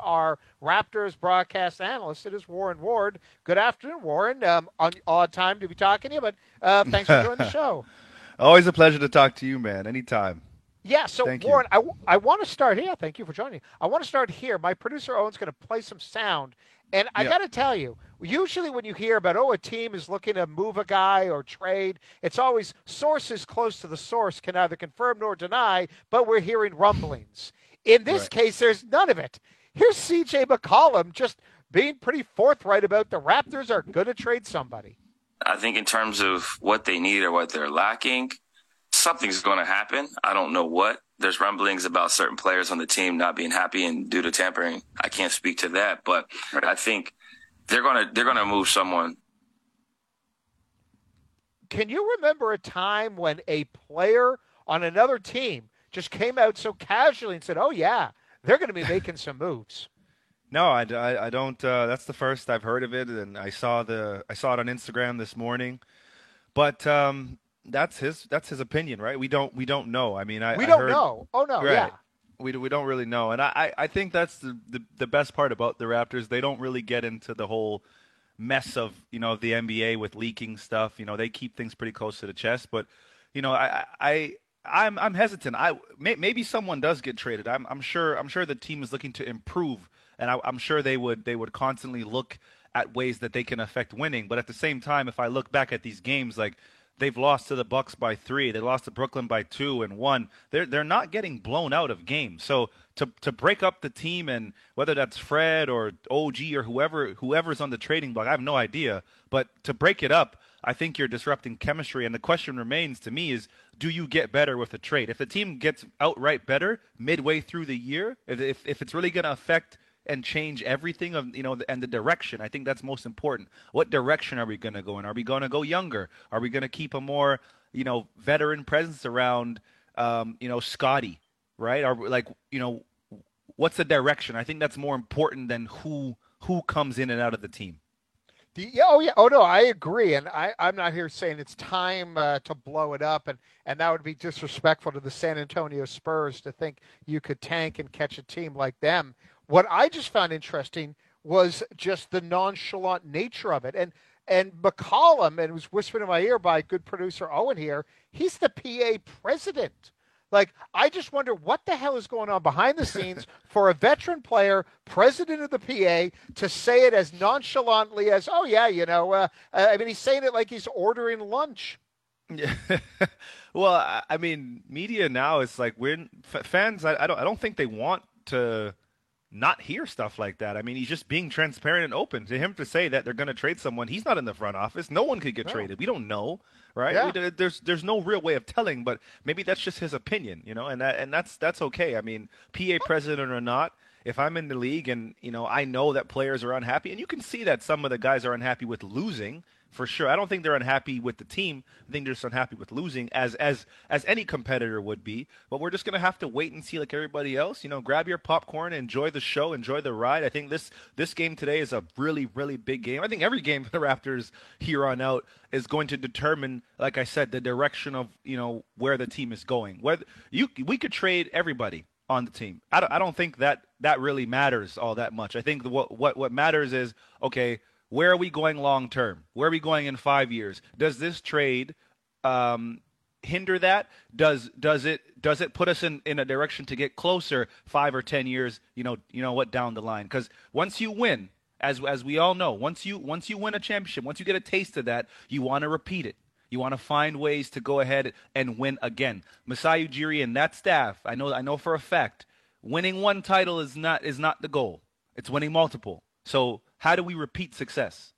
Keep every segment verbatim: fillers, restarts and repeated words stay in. Our Raptors broadcast analyst. It is Warren Ward. Good afternoon, Warren. Um, on odd time to be talking to you, but uh, thanks for joining the show. Always a pleasure to talk to you, man. Anytime. Yeah, so thank Warren, I, I want to start here. Thank you for joining. I want to start here. My producer Owen's going to play some sound, and I yeah. got to tell you, usually when you hear about, oh, a team is looking to move a guy or trade, it's always sources close to the source can neither confirm nor deny, but we're hearing rumblings. In this right. case, there's none of it. Here's C J McCollum just being pretty forthright about the Raptors are going to trade somebody. I think in terms of what they need or what they're lacking, something's going to happen. I don't know what. There's rumblings about certain players on the team not being happy and due to tampering. I can't speak to that, but I think they're going to they're going to move someone. Can you remember a time when a player on another team just came out so casually and said, "Oh yeah, they're going to be making some moves"? No, I, I, I don't. Uh, that's the first I've heard of it, and I saw the I saw it on Instagram this morning. But um, that's his that's his opinion, right? We don't we don't know. I mean, I we I don't heard, know. Oh no, right, yeah, we we don't really know. And I, I think that's the, the the best part about the Raptors. They don't really get into the whole mess of you know the N B A with leaking stuff. You know, they keep things pretty close to the chest. But you know, I I. I'm I'm hesitant. I may, maybe someone does get traded. I'm I'm sure I'm sure the team is looking to improve, and I, I'm sure they would they would constantly look at ways that they can affect winning. But at the same time, if I look back at these games, like they've lost to the Bucks by three, they lost to Brooklyn by two and one. They're they're not getting blown out of games. So to to break up the team, and whether that's Fred or O G or whoever whoever's on the trading block, I have no idea. But to break it up, I think you're disrupting chemistry, and the question remains to me is, do you get better with a trade? If the team gets outright better midway through the year, if if, if it's really going to affect and change everything of you know and the direction, I think that's most important. What direction are we going to go in? Are we going to go younger? Are we going to keep a more you know veteran presence around um, you know Scotty, right? Are like you know what's the direction? I think that's more important than who who comes in and out of the team. The, yeah, oh, yeah. Oh, no, I agree. And I, I'm not here saying it's time uh, to blow it up. And, and that would be disrespectful to the San Antonio Spurs to think you could tank and catch a team like them. What I just found interesting was just the nonchalant nature of it. And and McCollum, and it was whispered in my ear by good producer Owen here, he's the P A president. Like, I just wonder what the hell is going on behind the scenes for a veteran player, president of the P A, to say it as nonchalantly as, oh, yeah, you know, uh, I mean, he's saying it like he's ordering lunch. Yeah. Well, I mean, media now is like we're fans. I, I don't I don't think they want to not hear stuff like that. I mean, he's just being transparent and open. To him to say that they're going to trade someone, he's not in the front office. No one could get no. traded. We don't know, right? Yeah. We, there's there's no real way of telling, but maybe that's just his opinion, you know, and that and that's that's okay. I mean, P A president or not, if I'm in the league and, you know, I know that players are unhappy, and you can see that some of the guys are unhappy with losing, for sure. I don't think they're unhappy with the team. I think they're just unhappy with losing, as as as any competitor would be. But we're just going to have to wait and see like everybody else. You know, grab your popcorn, enjoy the show, enjoy the ride. I think this this game today is a really, really big game. I think every game for the Raptors here on out is going to determine, like I said, the direction of, you know, where the team is going. Whether you we could trade everybody on the team. I don't, I don't think that that really matters all that much. I think what what, what matters is, okay, where are we going long term? Where are we going in five years? Does this trade um, hinder that? Does does it does it put us in, in a direction to get closer five or ten years? You know you know what down the line, because once you win, as as we all know, once you once you win a championship, once you get a taste of that, you want to repeat it. You want to find ways to go ahead and win again. Masai Ujiri and that staff, I know I know for a fact, winning one title is not is not the goal. It's winning multiple. So how do we repeat success?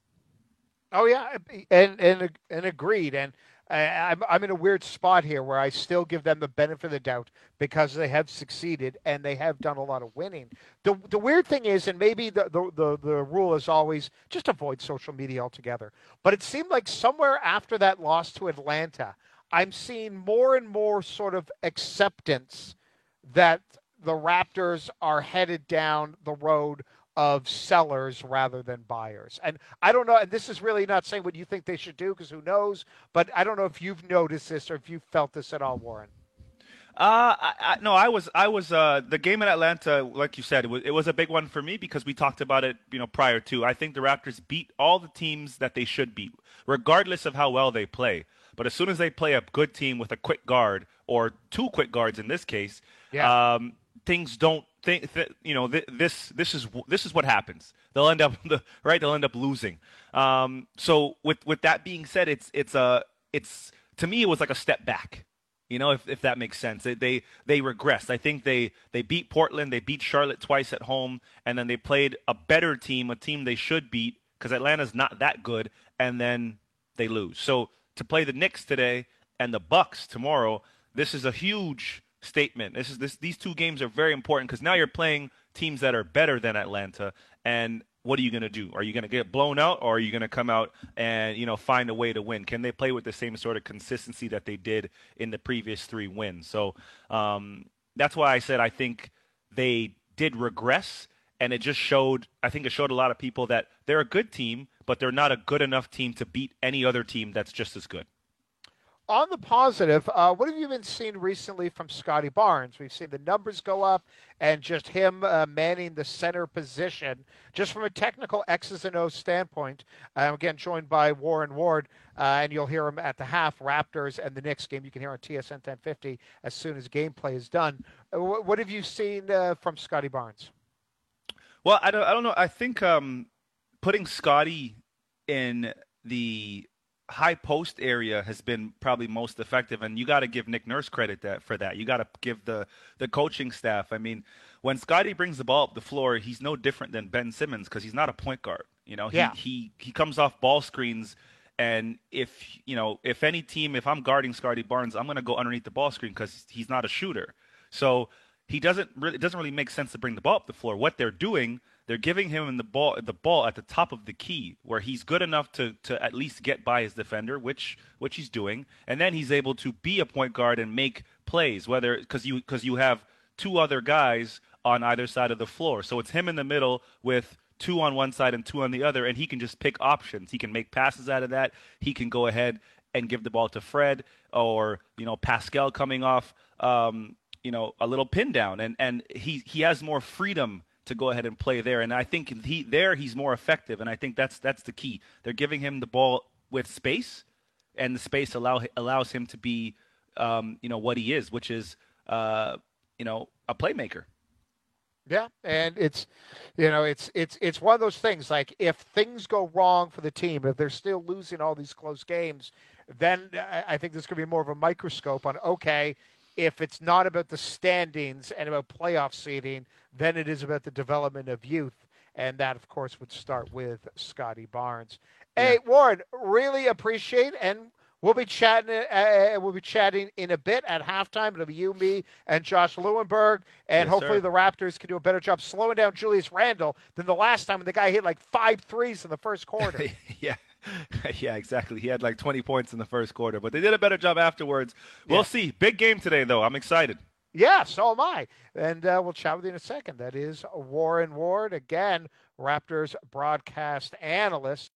Oh yeah, and and and agreed. And I'm I'm in a weird spot here where I still give them the benefit of the doubt because they have succeeded and they have done a lot of winning. The the weird thing is, and maybe the the the, the rule is always just avoid social media altogether. But it seemed like somewhere after that loss to Atlanta, I'm seeing more and more sort of acceptance that the Raptors are headed down the road of sellers rather than buyers. And I don't know, and this is really not saying what you think they should do because who knows, but I don't know if you've noticed this or if you've felt this at all, Warren. Uh, I, I, no, I was, I was, uh, the game in Atlanta, like you said, it was, it was a big one for me because we talked about it, you know, prior to. I think the Raptors beat all the teams that they should beat, regardless of how well they play. But as soon as they play a good team with a quick guard or two quick guards in this case, yeah. um, things don't think, th- you know, th- this, this is, this is what happens. They'll end up, right. They'll end up losing. Um, so with, with that being said, it's, it's, a, it's, to me, it was like a step back. You know, if, if that makes sense, they, they they regressed. I think they they beat Portland, they beat Charlotte twice at home, and then they played a better team, a team they should beat because Atlanta's not that good, and then they lose. So to play the Knicks today and the Bucks tomorrow, this is a huge statement. This is this these two games are very important because now you're playing teams that are better than Atlanta, and what are you going to do? Are you going to get blown out, or are you going to come out and, you know, find a way to win? Can they play with the same sort of consistency that they did in the previous three wins? So um, that's why I said I think they did regress, and it just showed – I think it showed a lot of people that they're a good team, but they're not a good enough team to beat any other team that's just as good. On the positive, uh, what have you been seeing recently from Scotty Barnes? We've seen the numbers go up and just him uh, manning the center position, just from a technical X's and O's standpoint. I'm again joined by Warren Ward, uh, and you'll hear him at the half, Raptors and the Knicks game. You can hear on T S N ten fifty as soon as gameplay is done. What, what have you seen uh, from Scotty Barnes? Well, I don't, I don't know. I think um, putting Scotty in the high post area has been probably most effective, and you got to give Nick Nurse credit that for that. You got to give the the coaching staff. I mean, when Scotty brings the ball up the floor, he's no different than Ben Simmons because he's not a point guard. You know, he, yeah. he he comes off ball screens, and if you know if any team, if I'm guarding Scotty Barnes, I'm gonna go underneath the ball screen because he's not a shooter. So he doesn't really it doesn't really make sense to bring the ball up the floor. What they're doing. They're giving him the ball, the ball at the top of the key, where he's good enough to, to at least get by his defender, which which he's doing, and then he's able to be a point guard and make plays, whether because you because you have two other guys on either side of the floor, so it's him in the middle with two on one side and two on the other, and he can just pick options. He can make passes out of that. He can go ahead and give the ball to Fred or you know Pascal coming off um, you know a little pin down, and and he he has more freedom to go ahead and play there. And I think he there he's more effective, and I think that's that's the key. They're giving him the ball with space, and the space allow allows him to be um, you know what he is, which is uh, you know a playmaker. Yeah, and it's you know it's it's it's one of those things, like if things go wrong for the team, if they're still losing all these close games, then I think there's going to be more of a microscope on okay, if it's not about the standings and about playoff seeding, then it is about the development of youth. And that, of course, would start with Scotty Barnes. Yeah. Hey, Warren, really appreciate, and we'll be chatting uh, we'll be chatting in a bit at halftime. It'll be you, me, and Josh Lewenberg. And yes, hopefully sir. The Raptors can do a better job slowing down Julius Randle than the last time when the guy hit like five threes in the first quarter. yeah. Yeah, exactly. He had like twenty points in the first quarter, but they did a better job afterwards. We'll yeah. see. Big game today, though. I'm excited. Yeah, so am I. And uh, we'll chat with you in a second. That is Warren Ward, again, Raptors broadcast analyst.